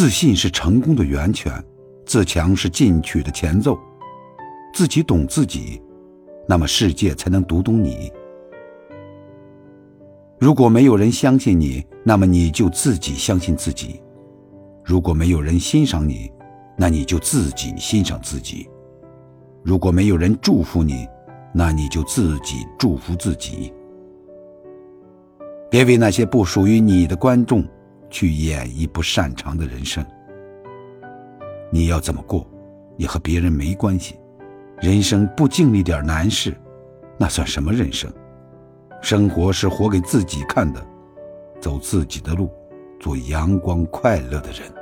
自信是成功的源泉，自强是进取的前奏。自己懂自己，那么世界才能读懂你。如果没有人相信你，那么你就自己相信自己；如果没有人欣赏你，那你就自己欣赏自己；如果没有人祝福你，那你就自己祝福自己。别为那些不属于你的观众去演绎不擅长的人生。你要怎么过，也和别人没关系。人生不经历点难事，那算什么人生？生活是活给自己看的，走自己的路，做阳光快乐的人。